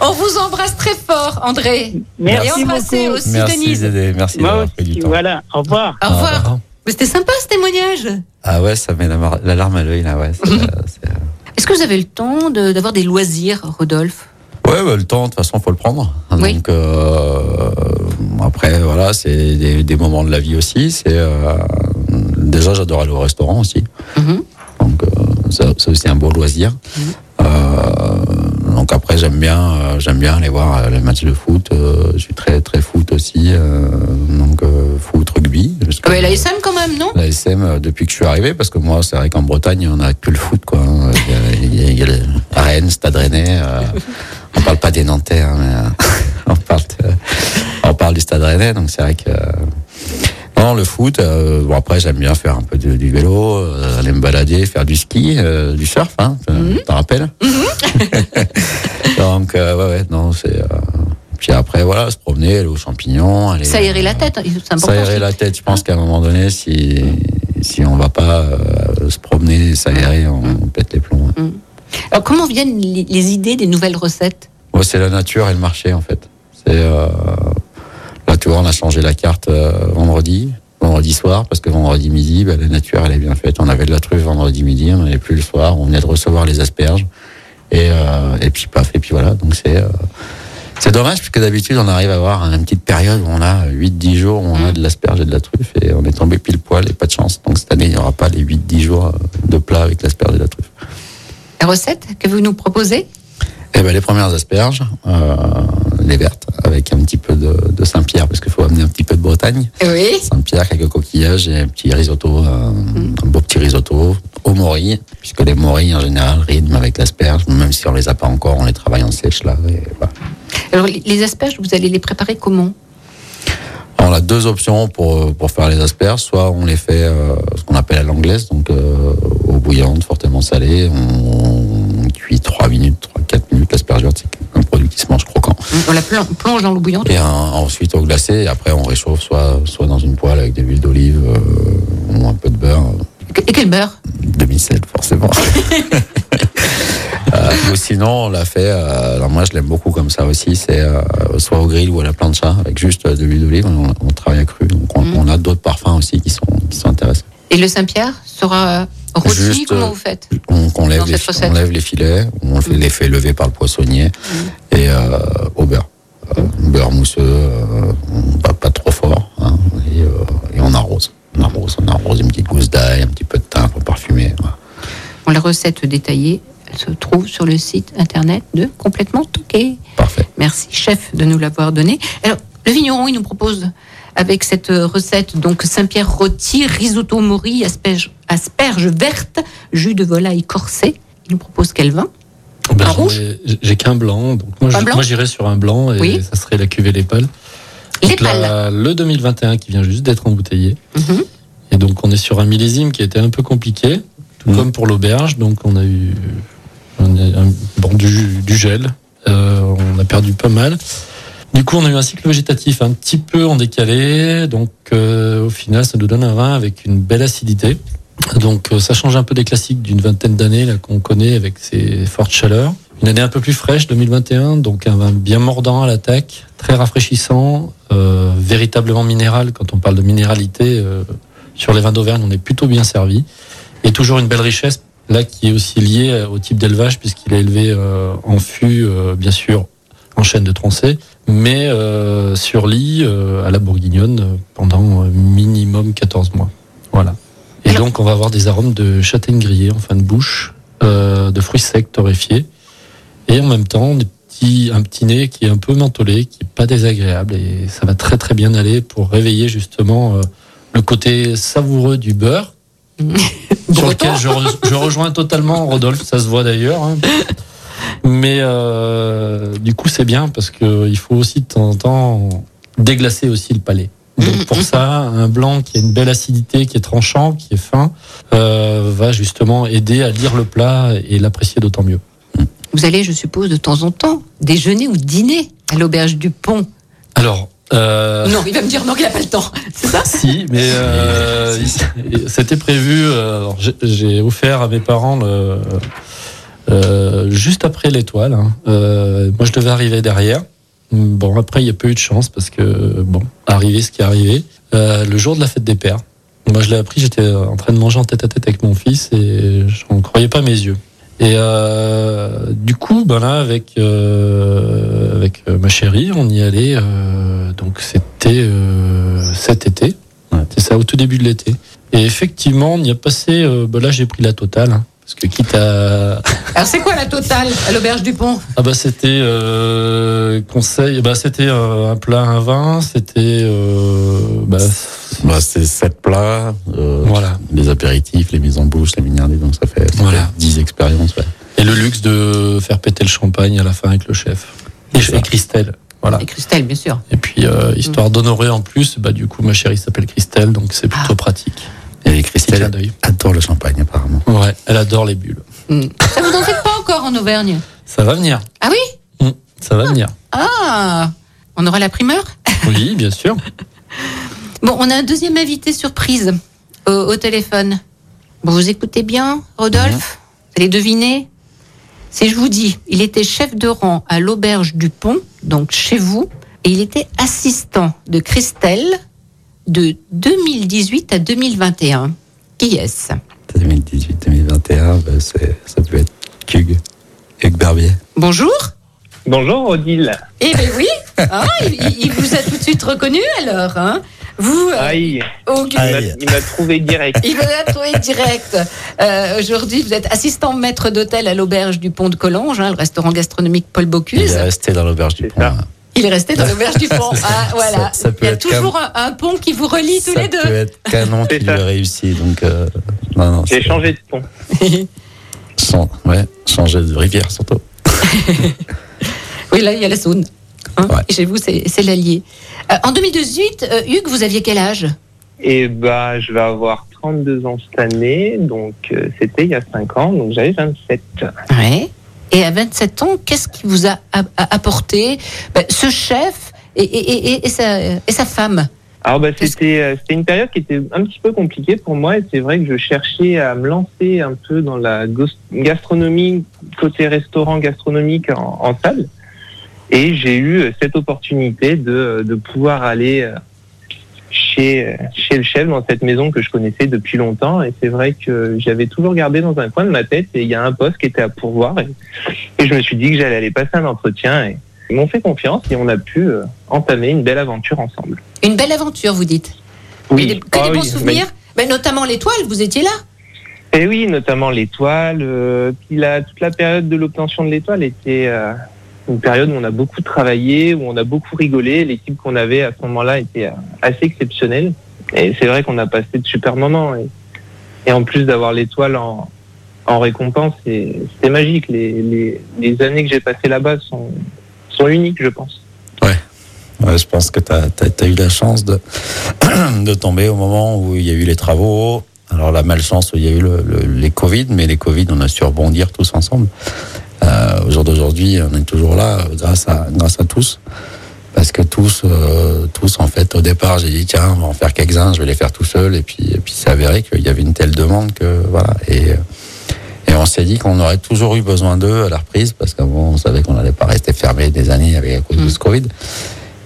On vous embrasse très fort, André. Merci et embrassez beaucoup. Aussi merci Denise. Zédé, merci Moi d'avoir aussi, pris du temps. Voilà, au revoir. Au revoir. Au revoir. Mais c'était sympa ce témoignage. Ah ouais, ça met la, mar- la larme à l'œil là, ouais. C'est, euh, c'est, euh... Est-ce que vous avez le temps de, d'avoir des loisirs, Rodolphe? Ouais, bah, le temps, de toute façon, faut le prendre. Oui. Donc euh, après, voilà, c'est des, des moments de la vie aussi. C'est euh, déjà, j'adore aller au restaurant aussi. Mm-hmm. Donc, euh, ça, c'est aussi un beau loisir. Mmh. Euh, donc après, j'aime bien, euh, j'aime bien aller voir les matchs de foot. Euh, je suis très, très foot aussi. Euh, donc euh, foot, rugby. Oui, l'A S M quand même, non? L'A S M depuis que je suis arrivé, parce que moi, c'est vrai qu'en Bretagne, on n'a que le foot, quoi. Il y a, il y a, il y a Rennes, Stade Rennais. Euh, on parle pas des Nantais, hein, mais euh, on parle, de, on parle du Stade Rennais. Donc c'est vrai que. Euh, Non, le foot, euh, bon après j'aime bien faire un peu de, du vélo, euh, aller me balader, faire du ski, euh, du surf, hein, mm-hmm. t'en rappelles mm-hmm. Donc, euh, ouais, ouais, non, c'est... Euh... Puis après, voilà, se promener, aller aux champignons... Aller, s'aérer euh, la tête, c'est important. S'aérer la tête, je pense qu'à un moment donné, si, si on ne va pas euh, se promener, s'aérer, on, on pète les plombs. Hein. Alors, comment viennent les, les idées des nouvelles recettes? Ouais, c'est la nature et le marché, en fait. C'est... Euh... Là, tu vois, on a changé la carte euh, vendredi, vendredi soir, parce que vendredi midi, bah, la nature, elle est bien faite. On avait de la truffe vendredi midi, on n'en avait plus le soir. On venait de recevoir les asperges. Et, euh, et puis, paf, et puis voilà. Donc, c'est, euh, c'est dommage, parce que d'habitude, on arrive à avoir une petite période où on a huit dix jours où on a de l'asperge et de la truffe, et on est tombé pile poil, et pas de chance. Donc, cette année, il n'y aura pas les huit dix jours de plat avec l'asperge et la truffe. La recette que vous nous proposez? Eh ben, les premières asperges, euh, les vertes, avec un petit peu de, de Saint-Pierre, parce qu'il faut amener un petit peu de Bretagne. Oui. Saint-Pierre, quelques coquillages et un petit risotto, un, mmh. un beau petit risotto aux morilles, puisque les morilles, en général, rythment avec l'asperge, même si on les a pas encore, on les travaille en sèche, là. Et voilà. Alors, les asperges, vous allez les préparer comment? Alors, on a deux options pour, pour faire les asperges. Soit on les fait, euh, ce qu'on appelle à l'anglaise, donc, euh, eau bouillante, fortement salée, on, on cuit trois minutes, trois, quatre minutes, l'asperge verte, c'est un produit qui se mange croquant. On la plonge dans l'eau bouillante. Et un, ensuite au glacé, et après on réchauffe soit, soit dans une poêle avec de l'huile d'olive euh, ou un peu de beurre. Et quel beurre? deux mille sept forcément. euh, ou sinon on l'a fait, euh, alors moi je l'aime beaucoup comme ça aussi, c'est euh, soit au grill ou à la plancha avec juste de l'huile d'olive, on, on travaille à cru, donc on, mmh. on a d'autres parfums aussi qui sont, qui sont intéressants. Et le Saint-Pierre sera rôti, juste, comment vous faites? On, on, lève les, on lève les filets, on mmh. les fait lever par le poissonnier, mmh. et euh, au beurre. Mmh. Euh, beurre mousseux, euh, pas, pas trop fort, hein, et, euh, et on arrose. On arrose, on arrose une petite gousse d'ail, un petit peu de thym pour parfumer. Ouais. Bon, la recette détaillée, elle se trouve sur le site internet de Complètement Toqués. Parfait. Merci, chef, de nous l'avoir donnée. Alors, le vigneron, il nous propose... Avec cette recette, donc Saint-Pierre rôti, risotto mori, asperges, asperges vertes, jus de volaille corsé. Il nous propose quel vin? Ben, un rouge ai, j'ai qu'un blanc. Donc moi, je, blanc moi, j'irais sur un blanc et oui. ça serait la cuvée Les Pales. Les Pales. Le deux mille vingt et un qui vient juste d'être embouteillé. Mm-hmm. Et donc, on est sur un millésime qui était un peu compliqué, tout mm. comme pour l'auberge. Donc, on a eu on a, bon, du, du gel. Euh, on a perdu pas mal. Du coup, on a eu un cycle végétatif un petit peu en décalé, donc euh, au final, ça nous donne un vin avec une belle acidité. Donc euh, ça change un peu des classiques d'une vingtaine d'années là qu'on connaît avec ces fortes chaleurs. Une année un peu plus fraîche, deux mille vingt et un, donc un vin bien mordant à l'attaque, très rafraîchissant, euh, véritablement minéral. Quand on parle de minéralité, euh, sur les vins d'Auvergne, on est plutôt bien servi. Et toujours une belle richesse, là, qui est aussi liée au type d'élevage, puisqu'il est élevé euh, en fût, euh, bien sûr, en chêne de Troncé, mais euh, sur lit, euh, à la Bourguignonne, pendant minimum quatorze mois. Voilà. Et donc, on va avoir des arômes de châtaigne grillée en fin de bouche, euh, de fruits secs torréfiés, et en même temps, des petits, un petit nez qui est un peu mentholé, qui n'est pas désagréable, et ça va très très bien aller pour réveiller justement euh, le côté savoureux du beurre, sur lequel je, re, je rejoins totalement Rodolphe, ça se voit d'ailleurs. Hein. Mais euh, du coup, c'est bien, parce qu'il faut aussi de temps en temps déglacer aussi le palais. Donc pour ça, un blanc qui a une belle acidité, qui est tranchant, qui est fin, euh, va justement aider à lire le plat et l'apprécier d'autant mieux. Vous allez, je suppose, de temps en temps, déjeuner ou dîner à l'auberge du Pont. Alors... Euh... Non, il va me dire non, qu'il n'a pas le temps, c'est ça ? Si, mais euh, c'était prévu, euh, j'ai, j'ai offert à mes parents le, euh, juste après l'étoile, hein. euh, moi je devais arriver derrière. Bon, après, il n'y a pas eu de chance parce que, bon, arrivé ce qui est arrivé. Euh, le jour de la fête des pères, moi je l'ai appris, j'étais en train de manger en tête à tête avec mon fils et je n'en croyais pas mes yeux. Et euh, du coup, ben là, avec, euh, avec ma chérie, on y allait, euh, donc c'était euh, cet été, ouais. C'était ça au tout début de l'été. Et effectivement, on y a passé, euh, ben là j'ai pris la totale, hein, parce que quitte à... Alors c'est quoi la totale à l'auberge du Pont ? Ah bah c'était euh, conseil, bah c'était euh, un plat, un vin, c'était... Euh, bah, bah, c'est sept plats, euh, voilà. Les apéritifs, les mises en bouche, les mignardés, donc ça fait, ça voilà. fait dix expériences. Ouais. Et le luxe de faire péter le champagne à la fin avec le chef. Et, et Christelle. Voilà. Et Christelle, bien sûr. Et puis, euh, histoire mmh. d'honorer en plus, bah, du coup, ma chérie s'appelle Christelle, donc c'est plutôt ah. pratique. Et Christelle adore le champagne, apparemment. Ouais, elle adore les bulles. Mmh. Ça vous en faites pas encore en Auvergne ? Ça va venir. Ah oui ? Mmh, ça va ah. venir. Ah, on aura la primeur ? Oui, bien sûr. Bon, on a un deuxième invité surprise au, au téléphone. Bon, vous écoutez bien, Rodolphe ? Vous allez deviner ? Si je vous dis, il était chef de rang à l'auberge du Pont, donc chez vous, et il était assistant de Christelle de deux mille dix-huit à deux mille vingt et un. Qui est-ce ? deux mille dix-huit deux mille vingt et un, ben c'est, ça peut être Hugues, Hugues Berbier. Bonjour. Bonjour, Odile. Eh bien oui, ah, il, il vous a tout de suite reconnu alors, hein ? Vous, euh, Aïe. Auguste, Aïe. Il m'a trouvé direct. Il m'a trouvé direct. Euh, aujourd'hui, vous êtes assistant maître d'hôtel à l'auberge du Pont de Collanges, hein, le restaurant gastronomique Paul Bocuse. Il est resté dans l'auberge du c'est Pont. Ça. Il est resté dans l'auberge du Pont. Ah, voilà. Ça, ça il y a toujours cam... un, un pont qui vous relie tous ça les deux. Ça peut être canon qu'il ait réussi. Donc, euh, non, non, j'ai c'est... changé de pont. Sans, ouais, changé de rivière surtout. Oui, là, il y a la Saône. Hein, ouais. Chez vous, c'est, c'est l'Allier. Euh, en deux mille dix-huit, euh, Hugues, vous aviez quel âge ? Eh ben, je vais avoir trente-deux ans cette année, donc euh, c'était il y a cinq ans, donc j'avais vingt-sept. Ouais. Et à vingt-sept ans, qu'est-ce qui vous a, a, a apporté ben, ce chef et, et, et, et, sa, et sa femme ? Alors, ben, c'était, que... c'était une période qui était un petit peu compliquée pour moi, et c'est vrai que je cherchais à me lancer un peu dans la gastronomie, côté restaurant gastronomique en, en salle. Et j'ai eu cette opportunité de, de pouvoir aller chez, chez le chef dans cette maison que je connaissais depuis longtemps. Et c'est vrai que j'avais toujours gardé dans un coin de ma tête. Et il y a un poste qui était à pourvoir. Et, et je me suis dit que j'allais aller passer un entretien. Et ils m'ont fait confiance et on a pu entamer une belle aventure ensemble. Une belle aventure, vous dites ? Oui. Que des, que ah des bons oui, souvenirs mais... mais notamment l'étoile, vous étiez là ? Eh oui, notamment l'étoile. Euh, puis la, toute la période de l'obtention de l'étoile était... Euh, une période où on a beaucoup travaillé, où on a beaucoup rigolé. L'équipe qu'on avait à ce moment-là était assez exceptionnelle. Et c'est vrai qu'on a passé de super moments. Et, et en plus d'avoir l'étoile en, en récompense, c'est, c'est magique. Les, les, les années que j'ai passées là-bas sont, sont uniques, je pense. Ouais. Ouais, je pense que tu as eu la chance de, de tomber au moment où il y a eu les travaux. Alors la malchance, où il y a eu le, le, les Covid, mais les Covid, on a su rebondir tous ensemble. Euh, au jour d'aujourd'hui, on est toujours là grâce à, grâce à tous. parce que tous, euh, tous en fait, au départ, j'ai dit tiens, on va en faire quelques-uns, je vais les faire tout seul, et puis, et puis c'est avéré qu'il y avait une telle demande que voilà. Et, et on s'est dit qu'on aurait toujours eu besoin d'eux à la reprise, parce qu'avant on savait qu'on n'allait pas rester fermé des années avec à cause mmh. de ce Covid.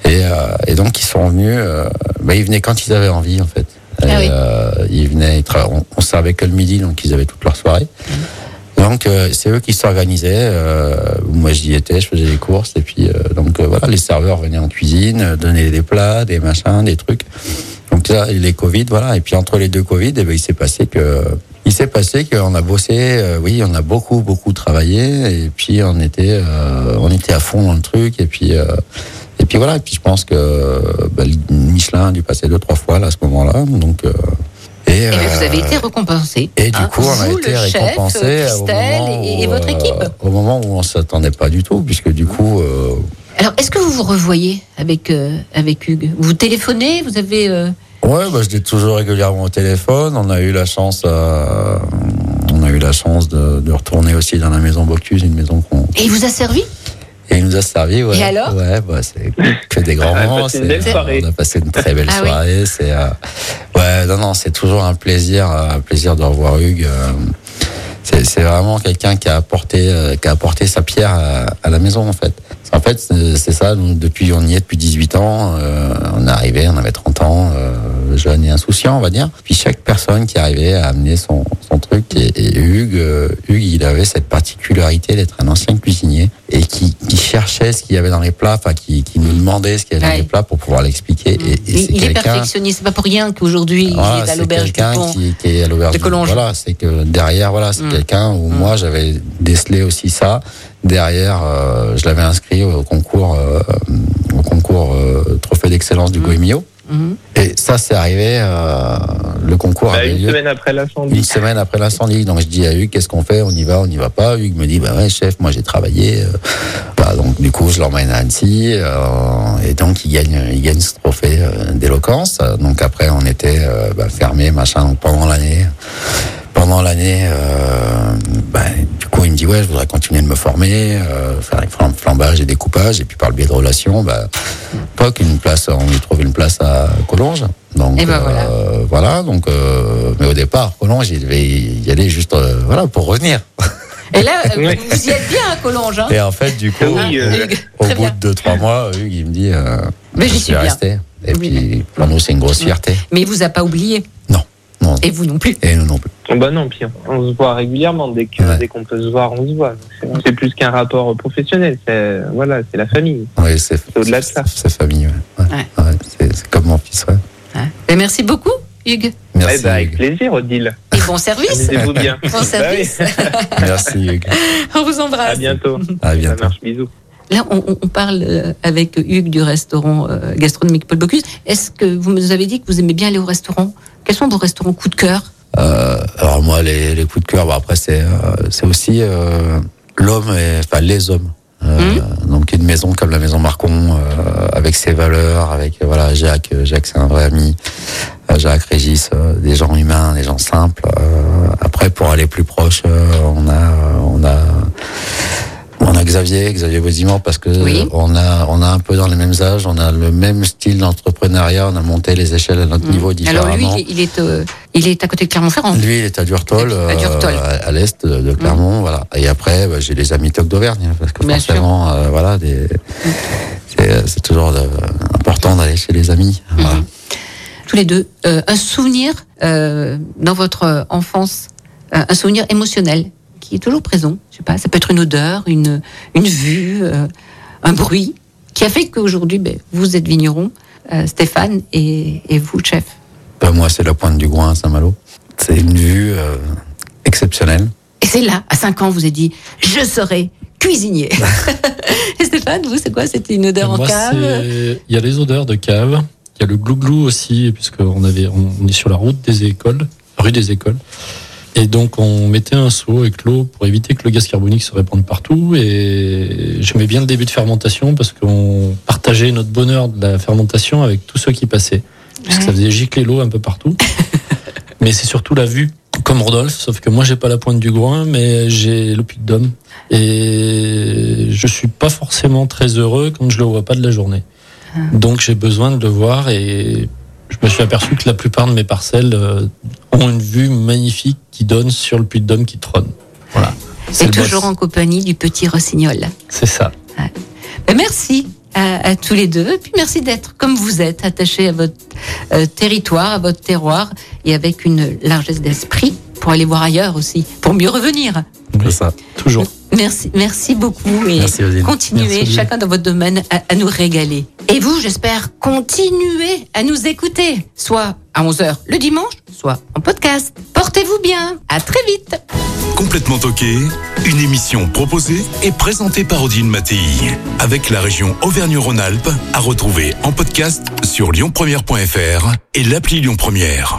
Et, euh, et donc ils sont venus, euh, bah, ils venaient quand ils avaient envie en fait. Et, ah oui. euh, ils venaient, ils tra- on, on servait que le midi, donc ils avaient toute leur soirée. Mmh. Donc euh, c'est eux qui s'organisaient. Euh, moi j'y étais, je faisais les courses et puis euh, donc euh, voilà, les serveurs venaient en cuisine, donnaient des plats, des machins, des trucs. Donc là les Covid, voilà. Et puis entre les deux Covid, eh ben il s'est passé que il s'est passé qu'on a bossé. Euh, oui, on a beaucoup beaucoup travaillé et puis on était euh, on était à fond dans le truc et puis. Euh, Et puis voilà, et puis je pense que ben, Michelin a dû passer deux, trois fois là, à ce moment-là. Donc, euh, et, et euh, vous avez été récompensé. Et du hein, coup, on a été récompensé. Christelle et, et votre équipe. Euh, au moment où on ne s'attendait pas du tout, puisque du coup. Euh, Alors, est-ce que vous vous revoyez avec, euh, avec Hugues ? Vous téléphonez ? Vous avez. Euh... Oui, bah, je l'ai toujours régulièrement au téléphone. On a eu la chance. Euh, on a eu la chance de, de retourner aussi dans la maison Bocuse, une maison qu'on. Et il vous a servi ? Et il nous a servi, ouais. Et alors ? Ouais, bah, c'est que des grands moments. C'est, on a passé une très belle ah soirée. Oui. C'est, euh, ouais, non, non, c'est toujours un plaisir, un plaisir de revoir Hugues. C'est, c'est vraiment quelqu'un qui a apporté, qui a apporté sa pierre à, à la maison, en fait. En fait, c'est, c'est ça. Donc, depuis, on y est depuis dix-huit ans. Euh, on est arrivé, on avait trente ans, euh, jeune et insouciant, on va dire. Puis chaque personne qui arrivait a amené son, son truc. Et, et Hugues, euh, Hugues, il avait cette particularité d'être un ancien cuisinier et qui, qui cherchait ce qu'il y avait dans les plats, enfin, qui, qui nous demandait ce qu'il y avait ouais. dans les plats pour pouvoir l'expliquer. Et, et il, c'est il est perfectionniste. C'est pas pour rien qu'aujourd'hui, voilà, il est à l'auberge du Pont qui, qui est à l'auberge de Collonges. Voilà, c'est que derrière, voilà, c'est mm. quelqu'un où mm. moi, j'avais décelé aussi ça. Derrière, euh, je l'avais inscrit au concours, euh, au concours euh, Trophée d'excellence du mmh. Goemio. Mmh. Et ça, c'est arrivé. Euh, le concours bah, avait une lieu semaine après l'incendie. Une semaine après l'incendie. Donc je dis à Hugues, qu'est-ce qu'on fait ? On y va, on n'y va pas. Hugues me dit, bah ouais, chef, moi j'ai travaillé. Bah, donc du coup, je l'emmène à Annecy. Euh, et donc il gagne, il gagne ce trophée euh, d'éloquence. Donc après, on était euh, bah, fermé, machin. Donc pendant l'année. Pendant l'année, euh, bah, du coup, il me dit ouais, je voudrais continuer de me former, euh, faire un flambage et découpage, et puis par le biais de relations, bah, toc, une place, on lui trouve une place à Collonges. Donc ben voilà. Euh, voilà, donc, euh, mais au départ, Collonges, il devait y aller juste, euh, voilà, pour revenir. Et là, vous y êtes bien à Collonges. Hein. Et en fait, du coup, oui, euh, au bout bien. de deux, trois mois, Hugues, il me dit, euh, mais je j'y suis, suis resté. Et oui. puis, pour nous, c'est une grosse fierté. Mais il vous a pas oublié. Non. Non. Et vous non plus. Et nous non plus. Bah non, puis on se voit régulièrement. Dès que, ouais. dès qu'on peut se voir, on se voit. C'est, c'est plus qu'un rapport professionnel. C'est, voilà, c'est la famille. Oui, c'est, c'est au-delà de ça. C'est, c'est famille, ouais. Ouais. Ouais. Ouais, c'est, c'est comme mon fils, ouais. ouais. Et merci beaucoup, Hugues. Merci. Eh ben, avec Hugues. Plaisir, Odile. Et bon service. Amusez-vous bien. Bon service. Merci, Hugues. On vous embrasse. À bientôt. À bientôt. Ça marche, bisous. Là, on, on parle avec Hugues du restaurant gastronomique Paul Bocuse. Est-ce que vous nous avez dit que vous aimez bien aller au restaurant ? Quels sont vos restaurants coup de cœur ? euh, Alors moi, les, les coups de cœur, bah, après c'est, euh, c'est aussi euh, l'homme, et, enfin les hommes. Euh, mmh. Donc une maison comme la maison Marcon, euh, avec ses valeurs, avec euh, voilà Jacques, Jacques c'est un vrai ami. Euh, Jacques Régis, euh, des gens humains, des gens simples. Euh, après, pour aller plus proche, euh, on a, euh, on a. On a Xavier, Xavier Bosimont, parce que oui. on a on a un peu dans les mêmes âges, on a le même style d'entrepreneuriat, on a monté les échelles à notre mmh. niveau différemment. Alors lui, il est euh, il est à côté de Clermont-Ferrand. Lui, il est à Durtol, à, Durtol. Euh, à l'est de Clermont, mmh. voilà. Et après, bah, j'ai les amis Toques d'Auvergne, parce que bien forcément, euh, voilà, des, mmh. c'est, c'est toujours de, important d'aller chez les amis. Mmh. Voilà. Tous les deux, euh, un souvenir euh, dans votre enfance, euh, un souvenir émotionnel. Qui est toujours présent, je sais pas, ça peut être une odeur, une, une vue, euh, un bruit, qui a fait qu'aujourd'hui, ben, vous êtes vigneron, euh, Stéphane, et, et vous, chef. Ben moi, c'est la Pointe du Grouin à Saint-Malo. C'est une vue euh, exceptionnelle. Et c'est là, à cinq ans, vous avez dit, je serai cuisinier. Et Stéphane, vous, c'est quoi ? C'était une odeur ben en moi, cave ? C'est... Il y a les odeurs de cave, il y a le glouglou aussi, puisqu'on avait, on, on est sur la route des écoles, rue des écoles. Et donc, on mettait un seau avec l'eau pour éviter que le gaz carbonique se répande partout. Et j'aimais bien le début de fermentation parce qu'on partageait notre bonheur de la fermentation avec tous ceux qui passaient. Parce ouais. que ça faisait gicler l'eau un peu partout. Mais c'est surtout la vue, comme Rodolphe, sauf que moi, j'ai pas la Pointe du Grouin, mais j'ai le Puy-de-Dôme. Et je suis pas forcément très heureux quand je le vois pas de la journée. Donc j'ai besoin de le voir et je me suis aperçu que la plupart de mes parcelles euh, ont une vue magnifique qui donne sur le Puy-de-Dôme qui trône. Voilà. C'est et toujours boss. En compagnie du petit rossignol. C'est ça. Ouais. Ben, merci à, à tous les deux. Et puis merci d'être comme vous êtes, attachés à votre euh, territoire, à votre terroir et avec une largesse d'esprit pour aller voir ailleurs aussi, pour mieux revenir. Oui. C'est ça, toujours. Merci, merci beaucoup et merci, continuez merci, chacun dans votre domaine à, à nous régaler. Et vous, j'espère, continuez à nous écouter, soit à onze heures le dimanche, soit en podcast. Portez-vous bien, à très vite. Complètement Toqués, une émission proposée et présentée par Odile Mattei, avec la région Auvergne-Rhône-Alpes, à retrouver en podcast sur lyon première point f r et l'appli Lyon Première.